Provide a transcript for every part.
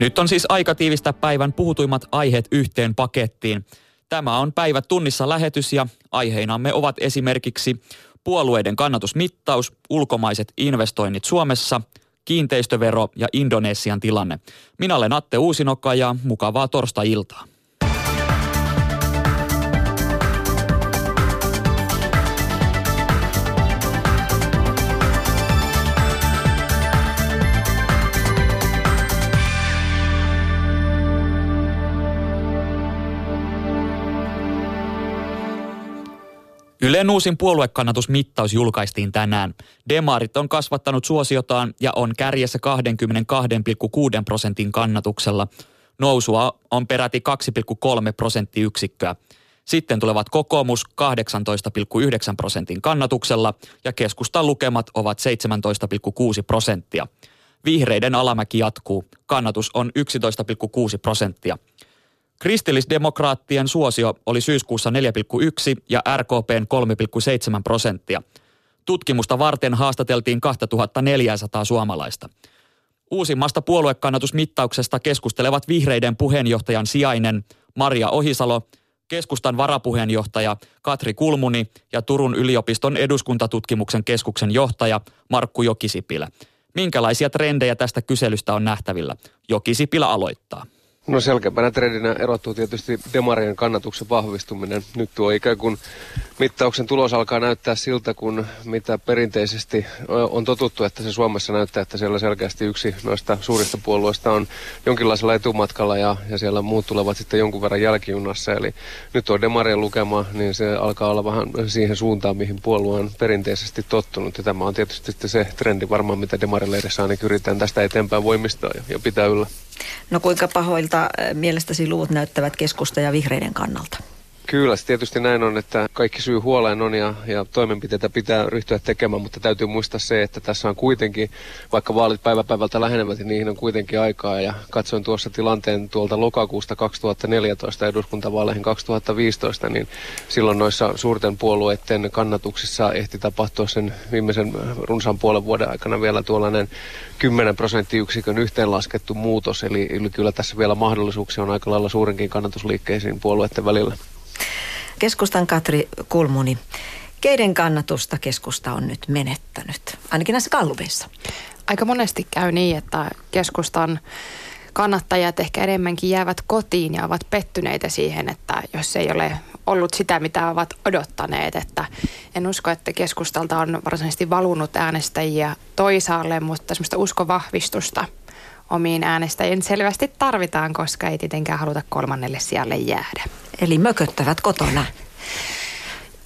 Nyt on siis aika tiivistää päivän puhutuimmat aiheet yhteen pakettiin. Tämä on Päivä tunnissa -lähetys ja aiheinamme ovat esimerkiksi puolueiden kannatusmittaus, ulkomaiset investoinnit Suomessa, kiinteistövero ja Indonesian tilanne. Minä olen Atte Uusinokka ja mukavaa torstai-iltaa. Ylen uusin puoluekannatusmittaus julkaistiin tänään. Demarit on kasvattanut suosiotaan ja on kärjessä 22,6% kannatuksella. Nousua on peräti 2,3 prosenttiyksikköä. Sitten tulevat kokoomus 18,9% kannatuksella ja keskustan lukemat ovat 17,6%. Vihreiden alamäki jatkuu. Kannatus on 11,6%. Kristillisdemokraattien suosio oli syyskuussa 4,1 ja RKP:n 3,7%. Tutkimusta varten haastateltiin 2400 suomalaista. Uusimmasta puoluekannatusmittauksesta keskustelevat vihreiden puheenjohtajan sijainen Maria Ohisalo, keskustan varapuheenjohtaja Katri Kulmuni ja Turun yliopiston eduskuntatutkimuksen keskuksen johtaja Markku Jokisipilä. Minkälaisia trendejä tästä kyselystä on nähtävillä? Jokisipilä aloittaa. No, selkeämpänä trendinä erottuu tietysti demarien kannatuksen vahvistuminen. Nyt tuo ikään kuin mittauksen tulos alkaa näyttää siltä, kun mitä perinteisesti on totuttu, että se Suomessa näyttää, että siellä selkeästi yksi noista suurista puolueista on jonkinlaisella etumatkalla ja siellä muut tulevat sitten jonkun verran jälkijunassa. Eli nyt tuo demarien lukema, niin se alkaa olla vähän siihen suuntaan, mihin puolue on perinteisesti tottunut. Ja tämä on tietysti se trendi varmaan, mitä demarileirissä ainakin yritetään tästä eteenpäin voimistaa ja pitää yllä. No, kuinka pahoilta mielestäsi luvut näyttävät keskusta ja vihreiden kannalta? Kyllä, se tietysti näin on, että kaikki syy huoleen on ja toimenpiteitä pitää ryhtyä tekemään, mutta täytyy muistaa se, että tässä on kuitenkin, vaikka vaalit päivä päivältä lähenevät, niin niihin on kuitenkin aikaa. Ja katsoin tuossa tilanteen tuolta lokakuusta 2014 eduskuntavaaleihin 2015, niin silloin noissa suurten puolueiden kannatuksissa ehti tapahtua sen viimeisen runsaan puolen vuoden aikana vielä tuollainen 10 prosenttiyksikön yhteenlaskettu muutos. Eli kyllä tässä vielä mahdollisuuksia on aika lailla suurinkin kannatusliikkeisiin puolueiden välillä. Keskustan Katri Kulmuni, keiden kannatusta keskusta on nyt menettänyt, ainakin näissä gallupeissa? Aika monesti käy niin, että keskustan kannattajat ehkä enemmänkin jäävät kotiin ja ovat pettyneitä siihen, että jos ei ole ollut sitä, mitä ovat odottaneet. Että en usko, että keskustalta on varsinaisesti valunut äänestäjiä toisaalle, mutta semmoista uskovahvistusta omiin äänestäjien selvästi tarvitaan, koska ei tietenkään haluta kolmannelle sijalle jäädä. Eli mököttävät kotona.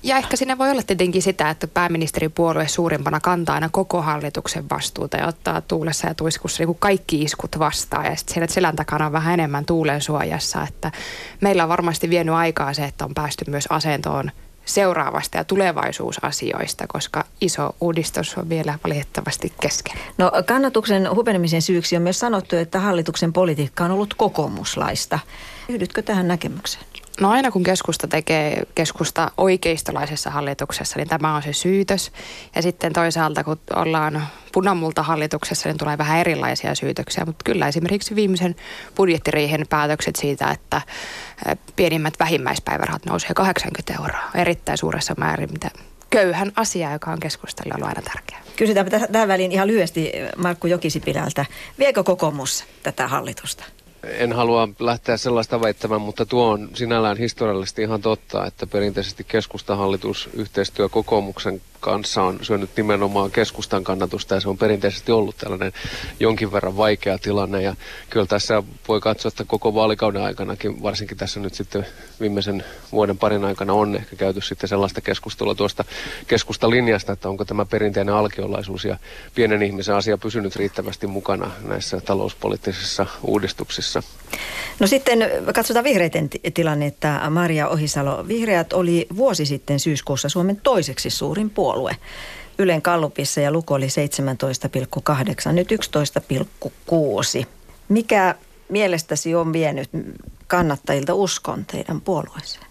Ja ehkä siinä voi olla tietenkin sitä, että pääministeripuolue suurimpana kantaa aina koko hallituksen vastuuta ja ottaa tuulessa ja tuiskussa niin kuin kaikki iskut vastaan. Ja sitten siellä selän takana on vähän enemmän tuulen suojassa. Että meillä on varmasti vienyt aikaa se, että on päästy myös asentoon seuraavasta ja tulevaisuusasioista, koska iso uudistus on vielä valitettavasti kesken. No, kannatuksen hupenemisen syyksi on myös sanottu, että hallituksen politiikka on ollut kokoomuslaista. Yhdytkö tähän näkemykseen? No, aina kun keskusta tekee keskusta oikeistolaisessa hallituksessa, niin tämä on se syytös. Ja sitten toisaalta, kun ollaan punamulta hallituksessa, niin tulee vähän erilaisia syytöksiä. Mutta kyllä esimerkiksi viimeisen budjettiriihen päätökset siitä, että pienimmät vähimmäispäivärahat nousee 80 €. Erittäin suuressa määrin, mitä köyhän asia, joka on keskustalle ollut aina tärkeää. Kysytään tähän väliin ihan lyhyesti Markku Jokisipilältä. Viekö kokoomus tätä hallitusta? En halua lähteä sellaista väittämään, mutta tuo on sinällään historiallisesti ihan totta, että perinteisesti keskustahallitus yhteistyö kokoomuksen kanssa on syönyt nimenomaan keskustan kannatusta ja se on perinteisesti ollut tällainen jonkin verran vaikea tilanne ja kyllä tässä voi katsoa, että koko vaalikauden aikanakin, varsinkin tässä nyt sitten viimeisen vuoden parin aikana on ehkä käyty sitten sellaista keskustelua tuosta keskustalinjasta, että onko tämä perinteinen alkiolaisuus ja pienen ihmisen asia pysynyt riittävästi mukana näissä talouspoliittisissa uudistuksissa. No sitten katsotaan vihreiden tilannetta. Maria Ohisalo, vihreät oli vuosi sitten syyskuussa Suomen toiseksi suurin puolue. Ylen gallupissa ja luku oli 17,8, nyt 11,6. Mikä mielestäsi on vienyt kannattajilta uskon teidän puolueeseen?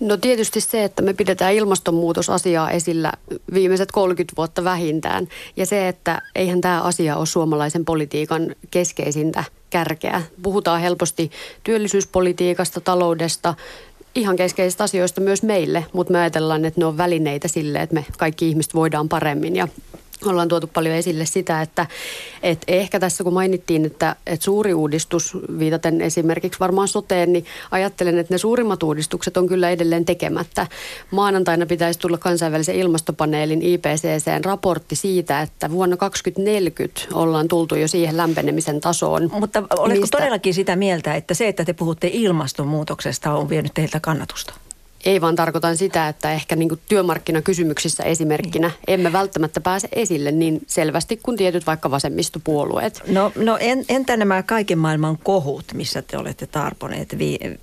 No tietysti se, että me pidetään ilmastonmuutosasiaa esillä viimeiset 30 vuotta vähintään. Ja se, että eihän tämä asia ole suomalaisen politiikan keskeisintä kärkeä. Puhutaan helposti työllisyyspolitiikasta, taloudesta, ihan keskeisistä asioista myös meille. Mutta me ajatellaan, että ne on välineitä sille, että me kaikki ihmiset voidaan paremmin. Ja ollaan tuotu paljon esille sitä, että ehkä tässä kun mainittiin, että suuri uudistus, viitaten esimerkiksi varmaan soteen, niin ajattelen, että ne suurimmat uudistukset on kyllä edelleen tekemättä. Maanantaina pitäisi tulla kansainvälisen ilmastopaneelin IPCC:n raportti siitä, että vuonna 2040 ollaan tultu jo siihen lämpenemisen tasoon. Mutta oletko todellakin sitä mieltä, että se, että te puhutte ilmastonmuutoksesta, on vienyt teiltä kannatusta? Ei vaan tarkoitan sitä, että ehkä niin kuin työmarkkinakysymyksissä esimerkkinä emme välttämättä pääse esille niin selvästi kuin tietyt vaikka vasemmistopuolueet. No entä nämä kaiken maailman kohut, missä te olette tarponeet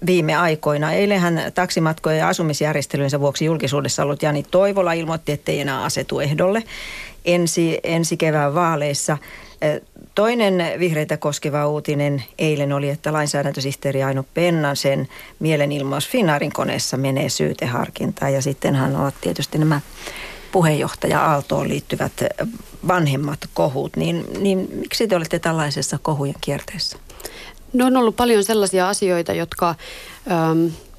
viime aikoina? Eilenhän taksimatkojen ja asumisjärjestelyjensä vuoksi julkisuudessa ollut Jani Toivola ilmoitti, ettei enää asetu ehdolle ensi kevään vaaleissa. Toinen vihreitä koskeva uutinen eilen oli, että lainsäädäntösihteeri Aino Penna sen mielenilmaus Finnairin koneessa menee syyteharkintaan. Ja sittenhän ovat tietysti nämä puheenjohtaja Aaltoon liittyvät vanhemmat kohut. Niin miksi te olette tällaisessa kohujen kierteessä? No on ollut paljon sellaisia asioita, jotka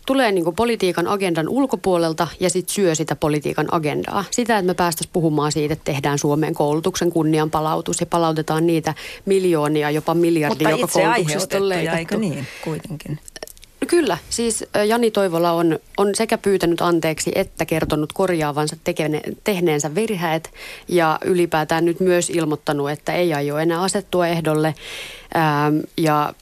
tulee niin kuin politiikan agendan ulkopuolelta ja sitten syö sitä politiikan agendaa. Sitä, että me päästäisiin puhumaan siitä, että tehdään Suomeen koulutuksen kunnianpalautus ja palautetaan niitä miljoonia, jopa miljardia, joka koulutuksesta on leikattu. Eikö niin, kuitenkin? Kyllä, siis Jani Toivola on sekä pyytänyt anteeksi että kertonut korjaavansa tehneensä virheet ja ylipäätään nyt myös ilmoittanut, että ei aio enää asettua ehdolle ja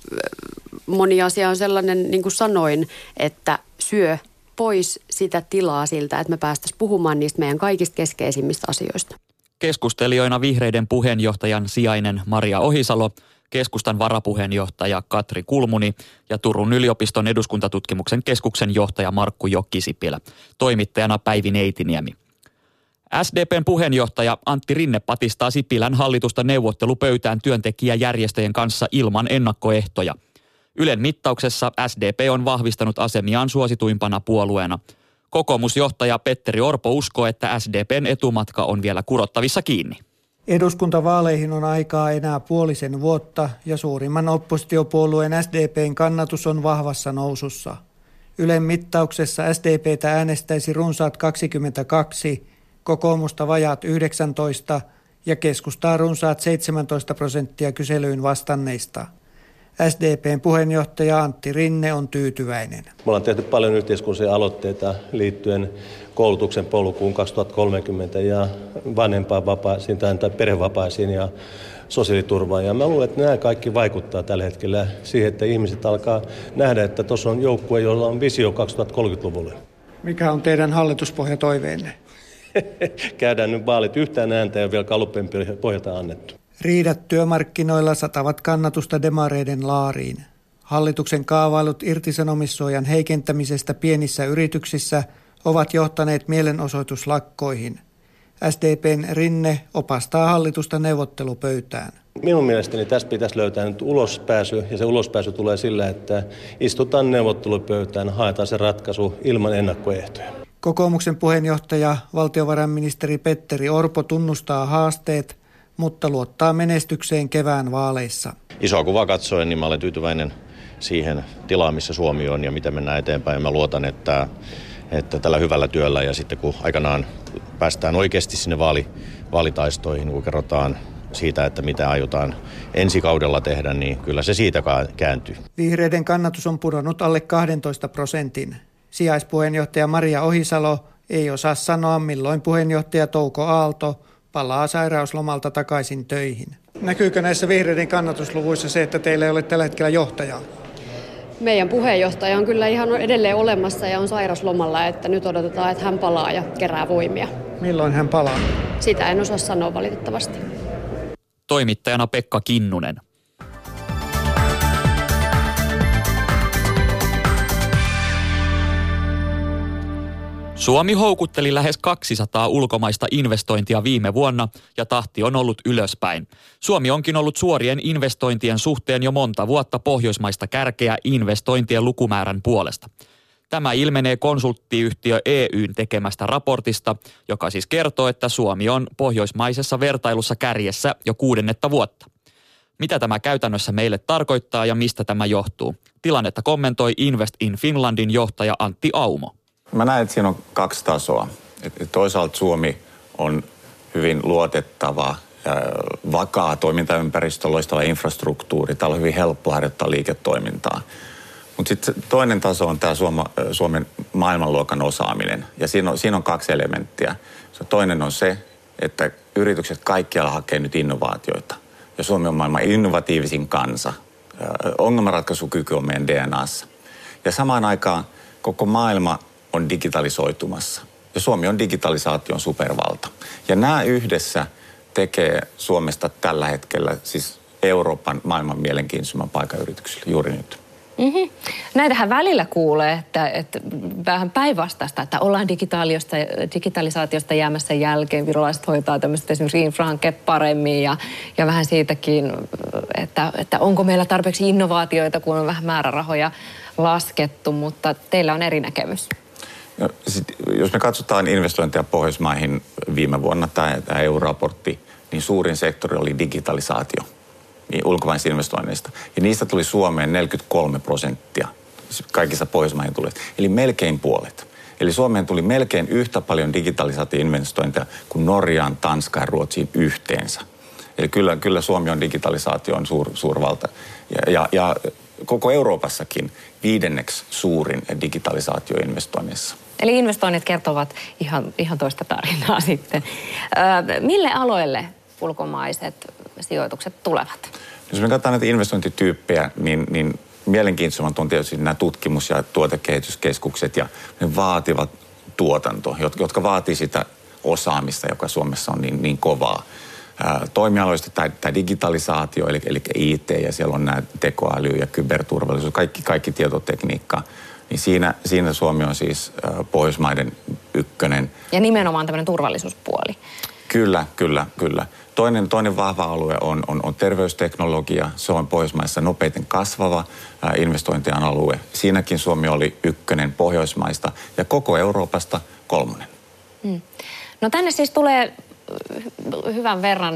moni asia on sellainen, niin kuin sanoin, että syö pois sitä tilaa siltä, että me päästäisiin puhumaan niistä meidän kaikista keskeisimmistä asioista. Keskustelijoina vihreiden puheenjohtajan sijainen Maria Ohisalo, keskustan varapuheenjohtaja Katri Kulmuni ja Turun yliopiston eduskuntatutkimuksen keskuksen johtaja Markku Jokisipilä, toimittajana Päivi Neitiniemi. SDPn puheenjohtaja Antti Rinne patistaa Sipilän hallitusta neuvottelupöytään työntekijäjärjestöjen kanssa ilman ennakkoehtoja. Ylen mittauksessa SDP on vahvistanut asemiaan suosituimpana puolueena. Kokoomusjohtaja Petteri Orpo uskoo, että SDPn etumatka on vielä kurottavissa kiinni. Eduskuntavaaleihin on aikaa enää puolisen vuotta ja suurimman oppositiopuolueen SDPn kannatus on vahvassa nousussa. Ylen mittauksessa SDPtä äänestäisi runsaat 22, kokoomusta vajaat 19 ja keskustaa runsaat 17% kyselyyn vastanneista. SDPn puheenjohtaja Antti Rinne on tyytyväinen. Me ollaan tehty paljon yhteiskunnallisia aloitteita liittyen koulutuksen polkuun 2030 ja vanhempainvapaisiin tai perhevapaisiin ja sosiaaliturvaan. Ja mä luulen, että nämä kaikki vaikuttaa tällä hetkellä siihen, että ihmiset alkaa nähdä, että tuossa on joukkue, jolla on visio 2030-luvulle. Mikä on teidän hallituspohjatoiveenne? Käydään nyt vaalit. Yhtään ääntä ei ole vielä kallupen pohjalta annettu. Riidat työmarkkinoilla satavat kannatusta demareiden laariin. Hallituksen kaavailut irtisanomissuojan heikentämisestä pienissä yrityksissä ovat johtaneet mielenosoituslakkoihin. SDPn Rinne opastaa hallitusta neuvottelupöytään. Minun mielestäni tässä pitäisi löytää nyt ulospääsy, ja se ulospääsy tulee sillä, että istutaan neuvottelupöytään, haetaan se ratkaisu ilman ennakkoehtoja. Kokoomuksen puheenjohtaja, valtiovarainministeri Petteri Orpo tunnustaa haasteet, mutta luottaa menestykseen kevään vaaleissa. Isoa kuvaa katsoen, niin mä olen tyytyväinen siihen tilaan, missä Suomi on ja miten mennään eteenpäin. Mä luotan, että tällä hyvällä työllä ja sitten kun aikanaan päästään oikeasti sinne vaalitaistoihin, kun kerrotaan siitä, että mitä aiotaan ensi kaudella tehdä, niin kyllä se siitä kääntyy. Vihreiden kannatus on pudonnut alle 12%. Sijaispuheenjohtaja Maria Ohisalo ei osaa sanoa, milloin puheenjohtaja Touko Aalto palaa sairauslomalta takaisin töihin. Näkyykö näissä vihreiden kannatusluvuissa se, että teillä ei ole tällä hetkellä johtajaa? Meidän puheenjohtaja on kyllä ihan edelleen olemassa ja on sairauslomalla, että nyt odotetaan, että hän palaa ja kerää voimia. Milloin hän palaa? Sitä en osaa sanoa valitettavasti. Toimittajana Pekka Kinnunen. Suomi houkutteli lähes 200 ulkomaista investointia viime vuonna ja tahti on ollut ylöspäin. Suomi onkin ollut suorien investointien suhteen jo monta vuotta pohjoismaista kärkeä investointien lukumäärän puolesta. Tämä ilmenee konsulttiyhtiö EY:n tekemästä raportista, joka siis kertoo, että Suomi on pohjoismaisessa vertailussa kärjessä jo 6. vuotta. Mitä tämä käytännössä meille tarkoittaa ja mistä tämä johtuu? Tilannetta kommentoi Invest in Finlandin johtaja Antti Aumo. Mä näen, että siinä on kaksi tasoa. Toisaalta Suomi on hyvin luotettava, vakaa toimintaympäristö, loistava infrastruktuuri. Täällä on hyvin helppo harjoittaa liiketoimintaa. Mutta sitten toinen taso on tämä Suomen maailmanluokan osaaminen. Ja siinä on kaksi elementtiä. Toinen on se, että yritykset kaikkialla hakee nyt innovaatioita. Ja Suomi on maailman innovatiivisin kansa. Ongelmanratkaisukyky on meidän DNAssa. Ja samaan aikaan koko maailma on digitalisoitumassa. Ja Suomi on digitalisaation supervalta. Ja nämä yhdessä tekee Suomesta tällä hetkellä siis Euroopan maailman mielenkiintoisimman paikan yrityksille juuri nyt. Mm-hmm. Näitähän välillä kuulee, että vähän päinvastaista, että ollaan digitalisaatiosta jäämässä jälkeen. Virolaiset hoitaa tämmöistä esimerkiksi infrahankkeet paremmin ja vähän siitäkin, että onko meillä tarpeeksi innovaatioita, kun on vähän määrärahoja laskettu, mutta teillä on eri näkemys. No, jos me katsotaan investointeja Pohjoismaihin viime vuonna, tämä EU-raportti, niin suurin sektori oli digitalisaatio ulkomaisista investoinneista. Ja niistä tuli Suomeen 43% kaikissa Pohjoismaihin tulee. Eli melkein puolet. Eli Suomeen tuli melkein yhtä paljon digitalisaatioinvestointeja kuin Norjaan, Tanskaan ja Ruotsiin yhteensä. Eli kyllä Suomi on digitalisaation suurvalta. Ja koko Euroopassakin 5. suurin digitalisaatioinvestoinnissa. Eli investoinnit kertovat ihan toista tarinaa sitten. Mille aloille ulkomaiset sijoitukset tulevat? Jos me katsotaan näitä investointityyppejä, niin mielenkiintoisemmat on tietysti nämä tutkimus- ja tuotekehityskeskukset ja ne vaativat tuotanto, jotka vaatii sitä osaamista, joka Suomessa on niin kovaa. Toimialoista tämä digitalisaatio, eli IT, ja siellä on nämä tekoäly ja kyberturvallisuus, kaikki tietotekniikka, niin siinä Suomi on siis Pohjoismaiden ykkönen. Ja nimenomaan tämmöinen turvallisuuspuoli. Kyllä. Toinen vahva alue on terveysteknologia. Se on Pohjoismaissa nopeiten kasvava investointien alue. Siinäkin Suomi oli ykkönen Pohjoismaista ja koko Euroopasta 3. Mm. No tänne siis tulee hyvän verran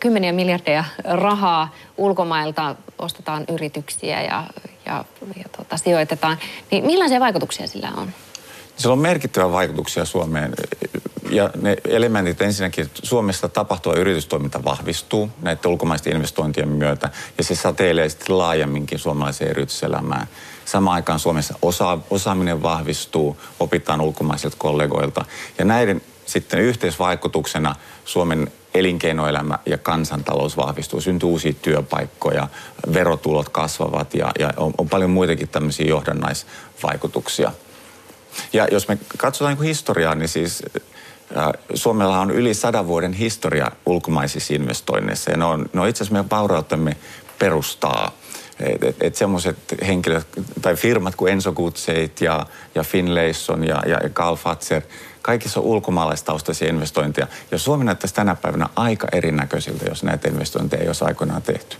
kymmeniä miljardeja rahaa ulkomailta, ostetaan yrityksiä ja sijoitetaan. Niin millaisia vaikutuksia sillä on? Sillä on merkittäviä vaikutuksia Suomeen. Ja ne elementit ensinnäkin, että Suomessa tapahtuva yritystoiminta vahvistuu näiden ulkomaisten investointien myötä, ja se säteilee sitten laajemminkin suomalaiseen yrityselämään. Samaan aikaan Suomessa osaaminen vahvistuu, opitaan ulkomaisilta kollegoilta, ja näiden sitten yhteisvaikutuksena Suomen elinkeinoelämä ja kansantalous vahvistuu, syntyy uusia työpaikkoja, verotulot kasvavat, ja on paljon muitakin tämmöisiä johdannaisvaikutuksia. Ja jos me katsotaan historiaa, niin siis Suomella on yli 100 vuoden historia ulkomaisissa investoinneissa, ja ne on itse asiassa meidän vaurautemme perustaa. Että semmoiset henkilöt tai firmat kuin Enso Gutzeit ja Finlayson ja Karl Fazer, kaikissa on ulkomaalaistaustaisia investointeja. Ja Suomi näyttäisi tänä päivänä aika erinäköisiltä, jos näitä investointeja ei olisi aikoinaan tehty.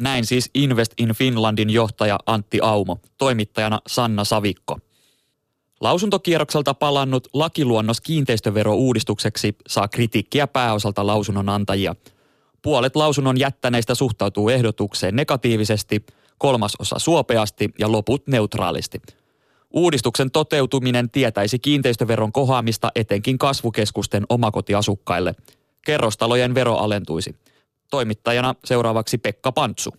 Näin siis Invest in Finlandin johtaja Antti Aumo, toimittajana Sanna Savikko. Lausuntokierrokselta palannut lakiluonnos kiinteistöverouudistukseksi saa kritiikkiä pääosalta lausunnonantajia. Puolet lausunnon jättäneistä suhtautuu ehdotukseen negatiivisesti, 3/3 suopeasti ja loput neutraalisti. Uudistuksen toteutuminen tietäisi kiinteistöveron kohoamista etenkin kasvukeskusten omakotiasukkaille. Kerrostalojen vero alentuisi. Toimittajana seuraavaksi Pekka Pantsu.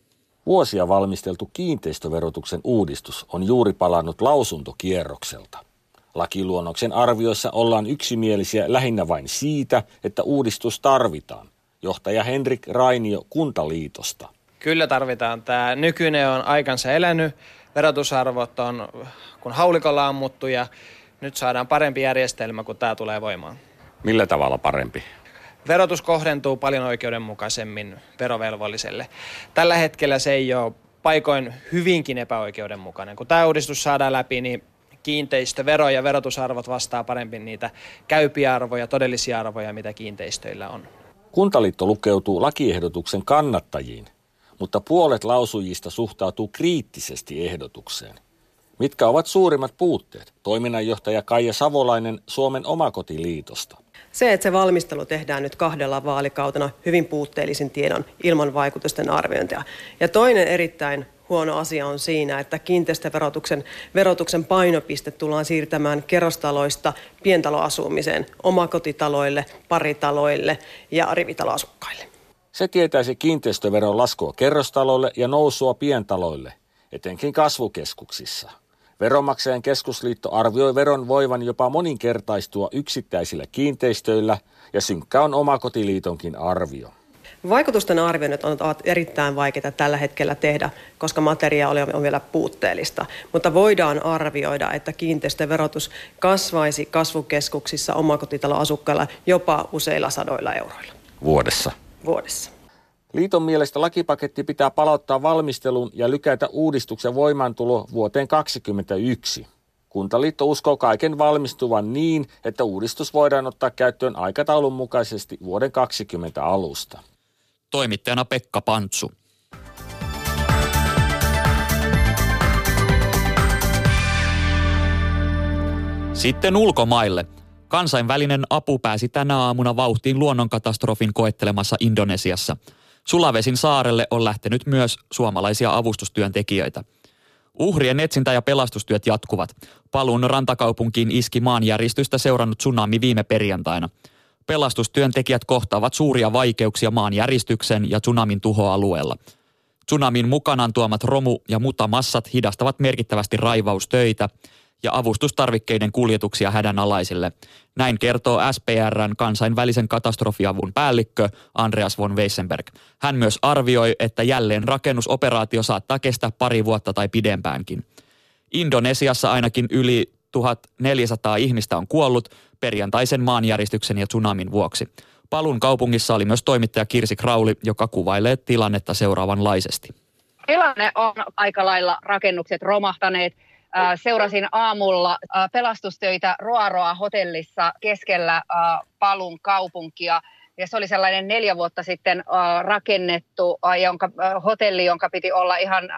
Vuosia valmisteltu kiinteistöverotuksen uudistus on juuri palannut lausuntokierrokselta. Lakiluonnoksen arvioissa ollaan yksimielisiä lähinnä vain siitä, että uudistus tarvitaan. Johtaja Henrik Rainio Kuntaliitosta. Kyllä tarvitaan. Tämä nykyinen on aikansa elänyt. Verotusarvot on kun haulikolla ammuttu ja nyt saadaan parempi järjestelmä, kun tämä tulee voimaan. Millä tavalla parempi? Verotus kohdentuu paljon oikeudenmukaisemmin verovelvolliselle. Tällä hetkellä se ei ole paikoin hyvinkin epäoikeudenmukainen. Kun tämä uudistus saadaan läpi, niin kiinteistövero ja verotusarvot vastaa paremmin niitä käypiä arvoja, todellisia arvoja, mitä kiinteistöillä on. Kuntaliitto lukeutuu lakiehdotuksen kannattajiin, mutta puolet lausujista suhtautuu kriittisesti ehdotukseen. Mitkä ovat suurimmat puutteet? Toiminnanjohtaja Kaija Savolainen Suomen Omakotiliitosta. Se, että se valmistelu tehdään nyt 2 vaalikautena hyvin puutteellisin tiedon ilman vaikutusten arviointia. Ja toinen erittäin huono asia on siinä, että kiinteistöverotuksen painopiste tullaan siirtämään kerrostaloista pientaloasumiseen, omakotitaloille, paritaloille ja rivitaloasukkaille. Se tietäisi kiinteistöveron laskua kerrostaloille ja nousua pientaloille, etenkin kasvukeskuksissa. Veronmaksajan keskusliitto arvioi veron voivan jopa moninkertaistua yksittäisillä kiinteistöillä, ja synkkä on Omakotiliitonkin arvio. Vaikutusten arvioinnit ovat erittäin vaikeita tällä hetkellä tehdä, koska materiaali on vielä puutteellista. Mutta voidaan arvioida, että kiinteistöverotus kasvaisi kasvukeskuksissa omakotitaloasukkailla jopa useilla 100 euroilla. Vuodessa. Liiton mielestä lakipaketti pitää palauttaa valmisteluun ja lykätä uudistuksen voimaantulo vuoteen 2021. Kuntaliitto uskoo kaiken valmistuvan niin, että uudistus voidaan ottaa käyttöön aikataulun mukaisesti vuoden 2020 alusta. Toimittajana Pekka Pantsu. Sitten ulkomaille. Kansainvälinen apu pääsi tänä aamuna vauhtiin luonnonkatastrofin koettelemassa Indonesiassa. Sulavesin saarelle on lähtenyt myös suomalaisia avustustyöntekijöitä. Uhrien etsintä ja pelastustyöt jatkuvat. Paluun rantakaupunkiin iski maanjäristystä seurannut tsunami viime perjantaina. Pelastustyöntekijät kohtaavat suuria vaikeuksia maanjäristyksen ja tsunamin tuhoalueella. Tsunamin mukanaan tuomat romu- ja mutamassat hidastavat merkittävästi raivaustöitä ja avustustarvikkeiden kuljetuksia hädänalaisille. Näin kertoo SPR:n kansainvälisen katastrofiavun päällikkö Andreas von Weissenberg. Hän myös arvioi, että jälleen rakennusoperaatio saattaa kestää 2 vuotta tai pidempäänkin. Indonesiassa ainakin yli 1400 ihmistä on kuollut perjantaisen maanjäristyksen ja tsunamin vuoksi. Palun kaupungissa oli myös toimittaja Kirsi Krauli, joka kuvailee tilannetta seuraavanlaisesti. Tilanne on aika lailla, rakennukset romahtaneet. Seurasin aamulla pelastustöitä Roa Roa hotellissa keskellä Palun kaupunkia. Ja se oli sellainen 4 vuotta sitten rakennettu hotelli, jonka piti olla ihan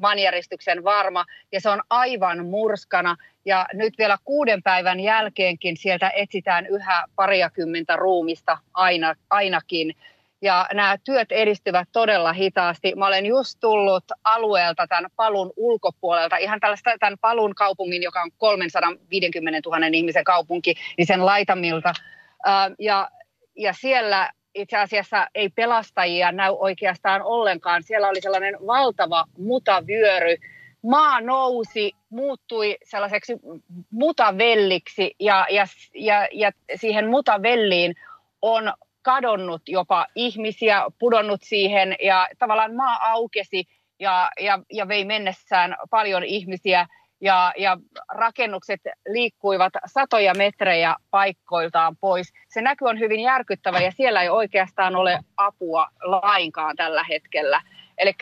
maanjäristyksen varma. Ja se on aivan murskana. Ja nyt vielä 6 päivän jälkeenkin sieltä etsitään yhä 20 ruumista ainakin. Ja nämä työt edistyvät todella hitaasti. Mä olen just tullut alueelta tämän Palun ulkopuolelta, ihan tällaista tämän Palun kaupungin, joka on 350 000 ihmisen kaupunki, niin sen laitamilta. Ja siellä itse asiassa ei pelastajia näy oikeastaan ollenkaan. Siellä oli sellainen valtava mutavyöry. Maa nousi, muuttui sellaiseksi mutavelliksi ja siihen mutavelliin on kadonnut jopa ihmisiä, pudonnut siihen ja tavallaan maa aukesi ja vei mennessään paljon ihmisiä ja rakennukset liikkuivat 100 metrejä paikkoiltaan pois. Se näky on hyvin järkyttävä ja siellä ei oikeastaan ole apua lainkaan tällä hetkellä. Eli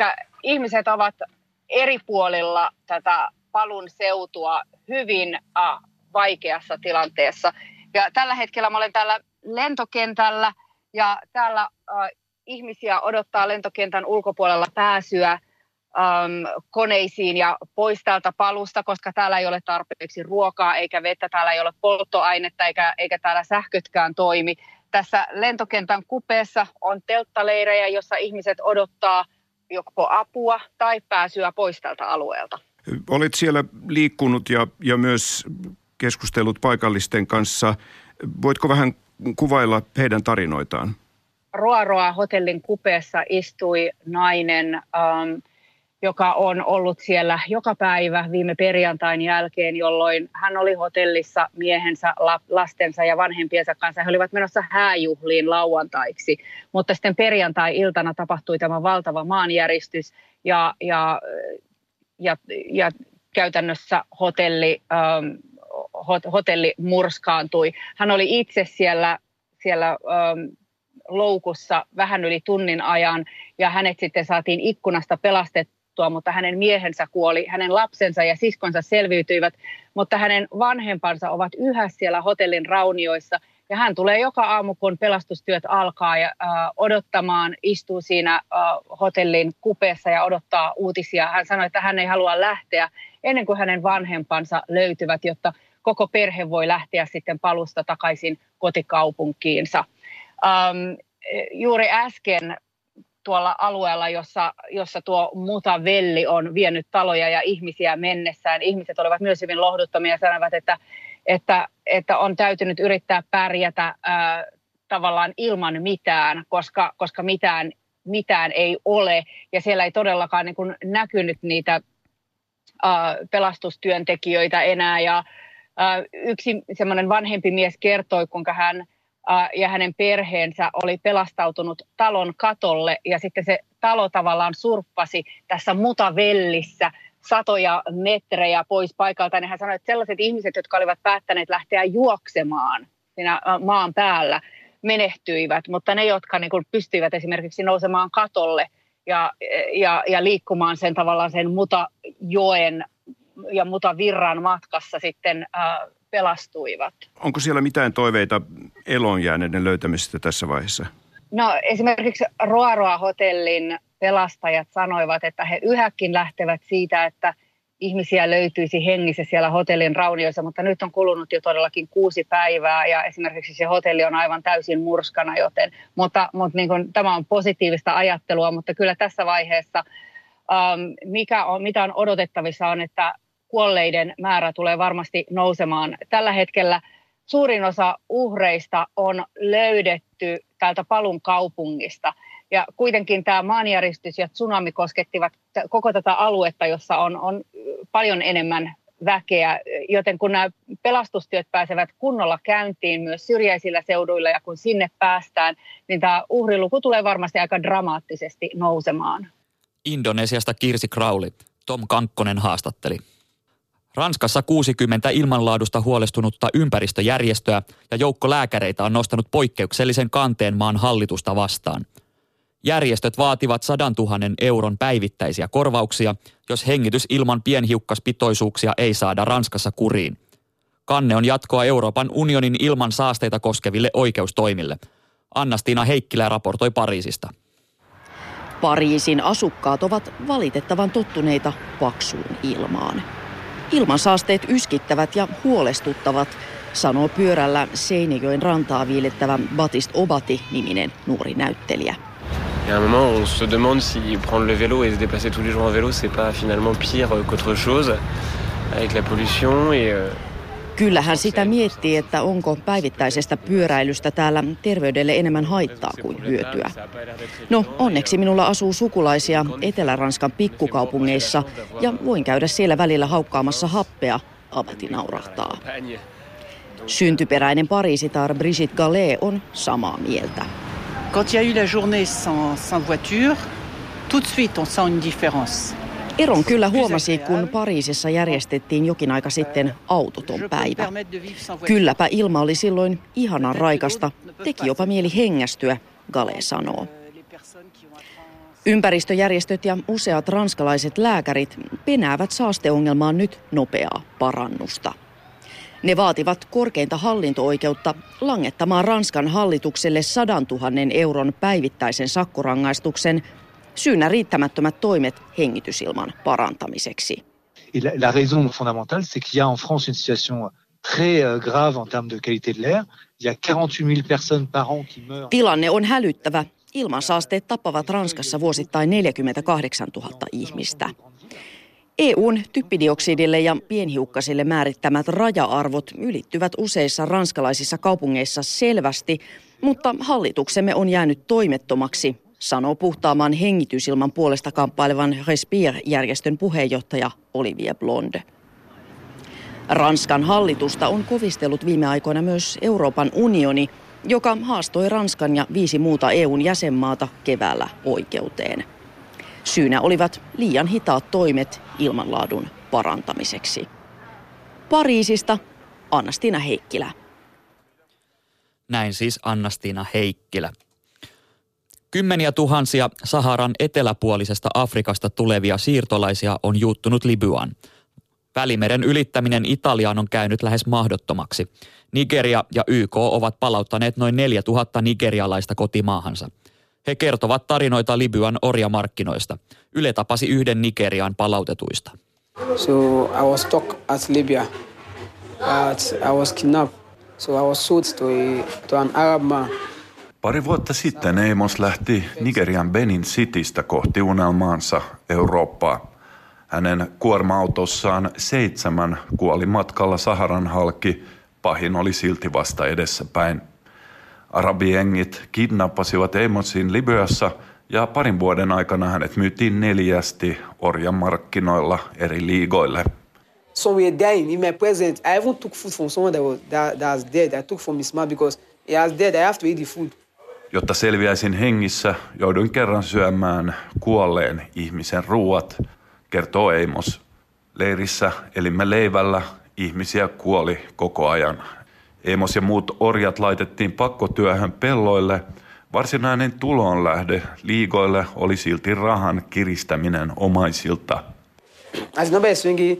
ihmiset ovat eri puolilla tätä Palun seutua hyvin vaikeassa tilanteessa. Ja tällä hetkellä mä olen täällä lentokentällä. Ja täällä ihmisiä odottaa lentokentän ulkopuolella pääsyä koneisiin ja pois täältä Palusta, koska täällä ei ole tarpeeksi ruokaa eikä vettä, täällä ei ole polttoainetta eikä täällä sähkötkään toimi. Tässä lentokentän kupeessa on telttaleirejä, jossa ihmiset odottaa joko apua tai pääsyä pois tältä alueelta. Olet siellä liikkunut ja myös keskustellut paikallisten kanssa. Voitko vähän kuvailla heidän tarinoitaan? Roa Roa hotellin kupeessa istui nainen, joka on ollut siellä joka päivä viime perjantain jälkeen, jolloin hän oli hotellissa miehensä, lastensa ja vanhempiensa kanssa. He olivat menossa hääjuhliin lauantaiksi, mutta sitten perjantai-iltana tapahtui tämä valtava maanjäristys ja käytännössä hotelli murskaantui. Hän oli itse siellä loukussa vähän yli tunnin ajan ja hänet sitten saatiin ikkunasta pelastettua, mutta hänen miehensä kuoli, hänen lapsensa ja siskonsa selviytyivät, mutta hänen vanhempansa ovat yhä siellä hotellin raunioissa Ja hän tulee joka aamu, kun pelastustyöt alkaa ja odottamaan, istuu siinä hotellin kupeessa ja odottaa uutisia. Hän sanoi, että hän ei halua lähteä ennen kuin hänen vanhempansa löytyvät, jotta koko perhe voi lähteä sitten palusta takaisin kotikaupunkiinsa. Juuri äsken tuolla alueella, jossa tuo mutavelli on vienyt taloja ja ihmisiä mennessään, ihmiset olivat myös hyvin lohduttomia ja sanovat, että on täytynyt yrittää pärjätä tavallaan ilman mitään, koska mitään ei ole. Ja siellä ei todellakaan niin kuin näkynyt niitä pelastustyöntekijöitä enää. Ja yksi semmoinen vanhempi mies kertoi, kuinka hän ja hänen perheensä oli pelastautunut talon katolle. Ja sitten se talo tavallaan surppasi tässä mutavellissä satoja metrejä pois paikalta, niin hän sanoi, että sellaiset ihmiset, jotka olivat päättäneet lähteä juoksemaan siinä maan päällä, menehtyivät, mutta ne, jotka niin kuin pystyivät esimerkiksi nousemaan katolle ja liikkumaan sen tavallaan sen mutajoen ja mutavirran matkassa sitten pelastuivat. Onko siellä mitään toiveita eloonjääneiden löytämisestä tässä vaiheessa? No esimerkiksi Roa Roa -hotellin pelastajat sanoivat, että he yhäkin lähtevät siitä, että ihmisiä löytyisi hengissä siellä hotellin raunioissa, mutta nyt on kulunut jo todellakin 6 päivää ja esimerkiksi se hotelli on aivan täysin murskana, joten mutta niin kuin, tämä on positiivista ajattelua, mutta kyllä tässä vaiheessa mitä on odotettavissa on, että kuolleiden määrä tulee varmasti nousemaan. Tällä hetkellä suurin osa uhreista on löydetty täältä Palun kaupungista. Ja kuitenkin tämä maanjäristys ja tsunami koskettivat koko tätä aluetta, jossa on paljon enemmän väkeä. Joten kun nämä pelastustyöt pääsevät kunnolla käyntiin myös syrjäisillä seuduilla ja kun sinne päästään, niin tämä uhriluku tulee varmasti aika dramaattisesti nousemaan. Indonesiasta Kirsi Krauli. Tom Kankkonen haastatteli. Ranskassa 60 ilmanlaadusta huolestunutta ympäristöjärjestöä ja joukko lääkäreitä on nostanut poikkeuksellisen kanteen maan hallitusta vastaan. Järjestöt vaativat 100 000 euron päivittäisiä korvauksia, jos hengitys ilman pienhiukkaspitoisuuksia ei saada Ranskassa kuriin. Kanne on jatkoa Euroopan unionin ilman saasteita koskeville oikeustoimille. Anna-Stiina Heikkilä raportoi Pariisista. Pariisin asukkaat ovat valitettavan tottuneita paksuun ilmaan. Ilmansaasteet yskittävät ja huolestuttavat, sanoo pyörällä Seinäjoen rantaa viilettävä Batist Obati-niminen nuori näyttelijä. Ja un moment on se demande si prendre le vélo et se déplacer tous les jours en vélo c'est pas finalement pire qu'autre chose avec la pollution et Kyllähän sitä miettii, että onko päivittäisestä pyöräilystä täällä terveydelle enemmän haittaa kuin hyötyä. No, onneksi minulla asuu sukulaisia Etelä-Ranskan pikkukaupungeissa ja voin käydä siellä välillä haukkaamassa happea, Abati naurahtaa. Syntyperäinen pariisitar Brigitte Gallais on samaa mieltä. Quand il y a eu la journée sans voiture, tout de suite on sent une différence. Eron kyllä huomasi, kun Pariisissa järjestettiin jokin aika sitten autoton päivä. Kylläpä ilma oli silloin ihanan raikasta, teki jopa mieli hengästyä, Gallais sanoo. Ympäristöjärjestöt ja useat ranskalaiset lääkärit penäävät saasteongelmaan nyt nopeaa parannusta. Ne vaativat korkeinta hallinto-oikeutta langettamaan Ranskan hallitukselle 100 000 euron päivittäisen sakkorangaistuksen syynä riittämättömät toimet hengitysilman parantamiseksi. La raison fondamentale c'est qu'il y a en France une situation très grave en termes de qualité de l'air. Il y a 48 000 personnes par an qui meurent. Tilanne on hälyttävä. Ilmansaasteet tappavat Ranskassa vuosittain 48 000 ihmistä. EU:n typpidioksidille ja pienhiukkasille määrittämät raja-arvot ylittyvät useissa ranskalaisissa kaupungeissa selvästi, mutta hallituksemme on jäänyt toimettomaksi, sanoo puhtaaman hengitysilman puolesta kamppailevan Respire-järjestön puheenjohtaja Olivier Blonde. Ranskan hallitusta on kovistellut viime aikoina myös Euroopan unioni, joka haastoi Ranskan ja 5 muuta EU:n jäsenmaata keväällä oikeuteen. Syynä olivat liian hitaat toimet ilmanlaadun parantamiseksi. Pariisista Anna-Stiina Heikkilä. Näin siis Anna-Stiina Heikkilä. Kymmeniä tuhansia Saharan eteläpuolisesta Afrikasta tulevia siirtolaisia on juuttunut Libyaan. Välimeren ylittäminen Italiaan on käynyt lähes mahdottomaksi. Nigeria ja YK ovat palauttaneet noin 4000 nigerialaista kotimaahansa. He kertovat tarinoita Libyan orjamarkkinoista. Yle tapasi yhden Nigeriaan palautetuista. So I was stuck at Libya. I was kidnapped. So I was sold to an Arab man. Pari vuotta sitten Eimos lähti Nigerian Benin Citystä kohti unelmaansa Eurooppaa. Hänen kuorma-autossaan 7 kuoli matkalla Saharan halki, pahin oli silti vasta edessäpäin. Arabiengit kidnappasivat Eimosin Libyassa ja parin vuoden aikana hänet myytiin 4 orjamarkkinoilla eri liigoille. So we are dying in my present. I even took food from someone that was dead. I took from his mom because he was dead. I have to eat the food. Jotta selviäisin hengissä, jouduin kerran syömään kuolleen ihmisen ruuat, kertoo Eimos. Leirissä elimme leivällä, ihmisiä kuoli koko ajan. Eimos ja muut orjat laitettiin pakkotyöhön pelloille. Varsinainen tulonlähde liigoille oli silti rahan kiristäminen omaisilta. As number is swinging,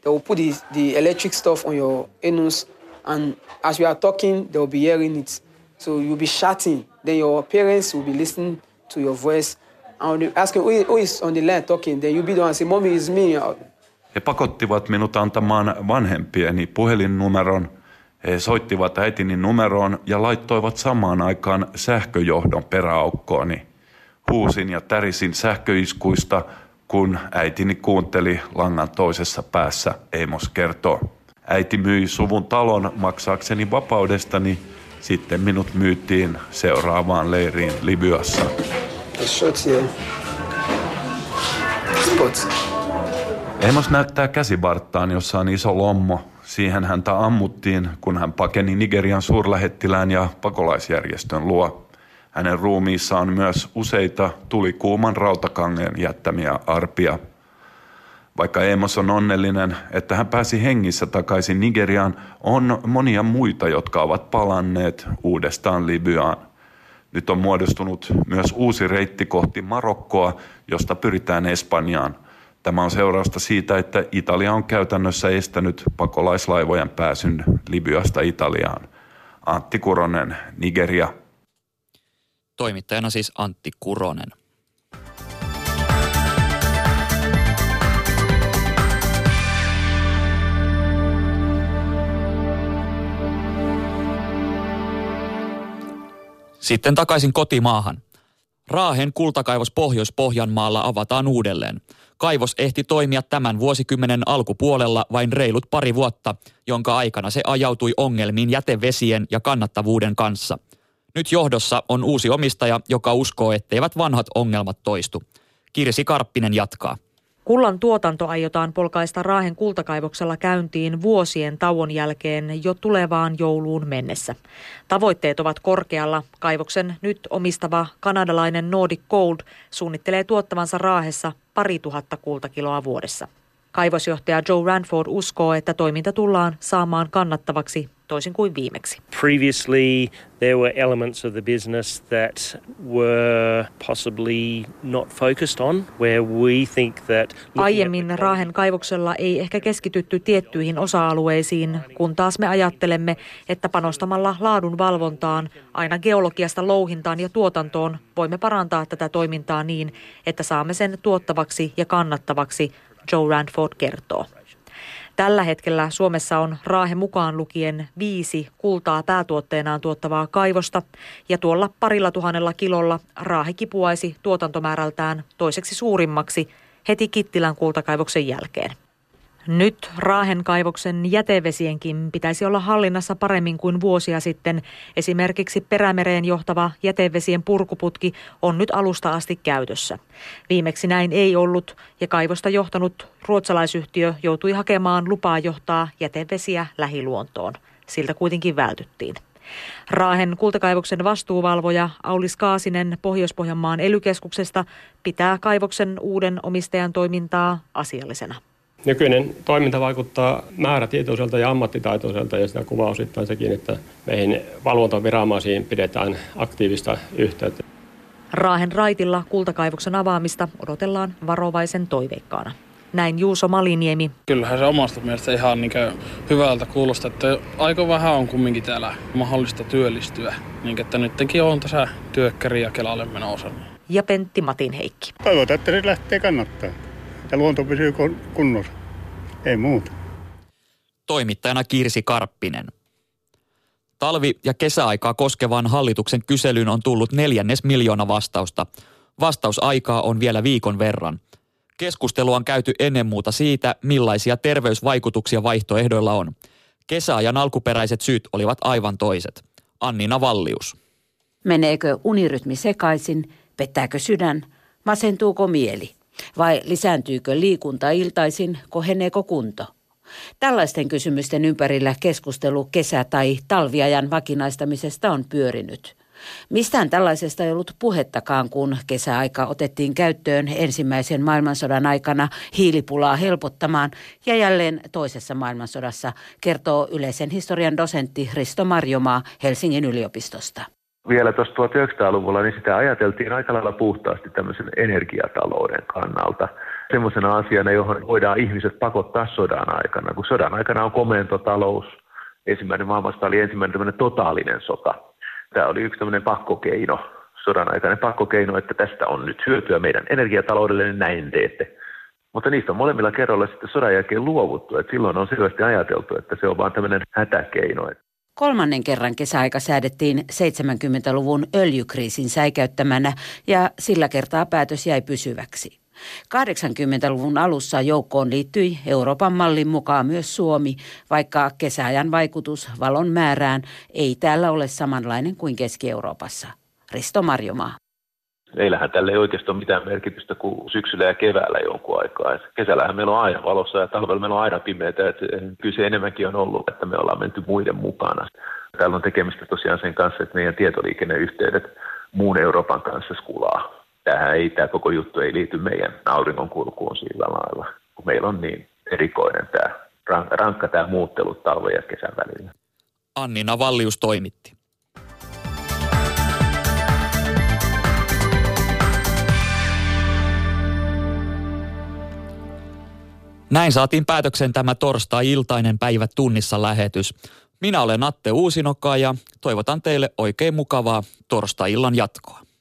they will put the electric stuff on your anus and as you are talking, they will be hearing it. So you'll be shouting, then your parents will be listening to your voice and asking who is on the line talking, then you'll be the one saying, Mommy, it's me. He pakottivat minut antamaan vanhempieni puhelinnumeron. He soittivat äitini numeroon ja laittoivat samaan aikaan sähköjohdon peräaukkooni. Huusin ja tärisin sähköiskuista, kun äitini kuunteli langan toisessa päässä, Eimos kertoo. Äiti myi suvun talon maksaakseni vapaudestani. Sitten minut myytiin seuraavaan leiriin Libyassa. Eimos näyttää käsivarttaan, jossa on iso lommo. Siihen häntä ammuttiin, kun hän pakeni Nigerian suurlähettilään ja pakolaisjärjestön luo. Hänen ruumiissa on myös useita tulikuuman rautakangen jättämiä arpia. Vaikka Eimos on onnellinen, että hän pääsi hengissä takaisin Nigeriaan, on monia muita, jotka ovat palanneet uudestaan Libyaan. Nyt on muodostunut myös uusi reitti kohti Marokkoa, josta pyritään Espanjaan. Tämä on seurausta siitä, että Italia on käytännössä estänyt pakolaislaivojen pääsyn Libyasta Italiaan. Antti Kuronen, Nigeria. Toimittajana siis Antti Kuronen. Sitten takaisin kotimaahan. Raahen kultakaivos Pohjois-Pohjanmaalla avataan uudelleen. Kaivos ehti toimia tämän vuosikymmenen alkupuolella vain reilut 2 vuotta, jonka aikana se ajautui ongelmiin jätevesien ja kannattavuuden kanssa. Nyt johdossa on uusi omistaja, joka uskoo, etteivät vanhat ongelmat toistu. Kirsi Karppinen jatkaa. Kullan tuotanto aiotaan polkaista Raahen kultakaivoksella käyntiin vuosien tauon jälkeen jo tulevaan jouluun mennessä. Tavoitteet ovat korkealla. Kaivoksen nyt omistava kanadalainen Nordic Gold suunnittelee tuottavansa Raahessa 2000 kultakiloa vuodessa. Kaivosjohtaja Joe Ranford uskoo, että toiminta tullaan saamaan kannattavaksi toisin kuin viimeksi. Previously there were elements of the business that were possibly not focused on, where we think that... Aiemmin Raahen kaivoksella ei ehkä keskitytty tiettyihin osa-alueisiin, kun taas me ajattelemme, että panostamalla laadunvalvontaan, aina geologiasta louhintaan ja tuotantoon, voimme parantaa tätä toimintaa niin, että saamme sen tuottavaksi ja kannattavaksi, Joe Ranford kertoo. Tällä hetkellä Suomessa on Raahe mukaan lukien 5 kultaa päätuotteenaan tuottavaa kaivosta ja tuolla 2 000 kilolla Raahe kipuaisi tuotantomäärältään toiseksi suurimmaksi heti Kittilän kultakaivoksen jälkeen. Nyt Raahen kaivoksen jätevesienkin pitäisi olla hallinnassa paremmin kuin vuosia sitten. Esimerkiksi Perämereen johtava jätevesien purkuputki on nyt alusta asti käytössä. Viimeksi näin ei ollut ja kaivosta johtanut ruotsalaisyhtiö joutui hakemaan lupaa johtaa jätevesiä lähiluontoon. Siltä kuitenkin vältyttiin. Raahen kultakaivoksen vastuuvalvoja Aulis Kaasinen Pohjois-Pohjanmaan ELY-keskuksesta pitää kaivoksen uuden omistajan toimintaa asiallisena. Nykyinen toiminta vaikuttaa määrätietoiselta ja ammattitaitoiselta ja sitä kuvaa osittain sekin, että meihin valvontaviranomaisiin pidetään aktiivista yhteyttä. Raahen raitilla kultakaivoksen avaamista odotellaan varovaisen toiveikkaana. Näin Juuso Maliniemi. Kyllähän se omasta mielestä ihan niin hyvältä kuulostaa, että aika vähän on kumminkin täällä mahdollista työllistyä. Niin, että nytkin on tässä työkkäri ja Kelalle menossa. Ja Pentti Matin Heikki. Toivotaan, että se lähtee kannattaa. Ja luonto pysyy kunnossa. Ei muuta. Toimittajana Kirsi Karppinen. Talvi- ja kesäaikaa koskevaan hallituksen kyselyyn on tullut 450 000 vastausta. Vastausaikaa on vielä viikon verran. Keskustelua on käyty ennen muuta siitä, millaisia terveysvaikutuksia vaihtoehdoilla on. Kesäajan alkuperäiset syyt olivat aivan toiset. Anniina Vallius. Meneekö unirytmi sekaisin? Pettääkö sydän? Masentuuko mieli? Vai lisääntyykö liikunta iltaisin? Koheneeko kunto? Tällaisten kysymysten ympärillä keskustelu kesä- tai talviajan vakinaistamisesta on pyörinyt. Mistään tällaisesta ei ollut puhettakaan, kun kesäaika otettiin käyttöön ensimmäisen maailmansodan aikana hiilipulaa helpottamaan ja jälleen toisessa maailmansodassa, kertoo yleisen historian dosentti Risto Marjomaa Helsingin yliopistosta. Vielä tuossa 1900-luvulla niin sitä ajateltiin aika lailla puhtaasti tämmöisen energiatalouden kannalta. Semmoisena asiana, johon voidaan ihmiset pakottaa sodan aikana, kun sodan aikana on komentotalous. Ensimmäinen maailmansota oli ensimmäinen totaalinen sota. Tämä oli yksi tämmöinen pakkokeino, sodan aikainen pakkokeino, että tästä on nyt hyötyä meidän energiataloudelle, niin näin teette. Mutta niistä on molemmilla kerralla sitten sodan jälkeen luovuttu, että silloin on selvästi ajateltu, että se on vaan tämmöinen hätäkeino. Kolmannen kerran kesäaika säädettiin 70-luvun öljykriisin säikäyttämänä ja sillä kertaa päätös jäi pysyväksi. 80-luvun alussa joukkoon liittyi Euroopan mallin mukaan myös Suomi, vaikka kesäajan vaikutus valon määrään ei täällä ole samanlainen kuin Keski-Euroopassa. Risto Marjomaa. Meillähän tällä ei oikeastaan mitään merkitystä kuin syksyllä ja keväällä jonkun aikaa. Kesällähän meillä on aina valossa ja talvella meillä on aina pimeätä. Kyllä se enemmänkin on ollut, että me ollaan menty muiden mukana. Täällä on tekemistä tosiaan sen kanssa, että meidän tietoliikenneyhteydet muun Euroopan kanssa skulaa. Tämä koko juttu ei liity meidän auringonkulkuun sillä lailla, kun meillä on niin erikoinen tämä rankka tämä muuttelu talven ja kesän välillä. Anniina Vallius toimitti. Näin saatiin päätöksen tämä torstai-iltainen Päivä tunnissa -lähetys. Minä olen Atte Uusinokka ja toivotan teille oikein mukavaa torstai-illan jatkoa.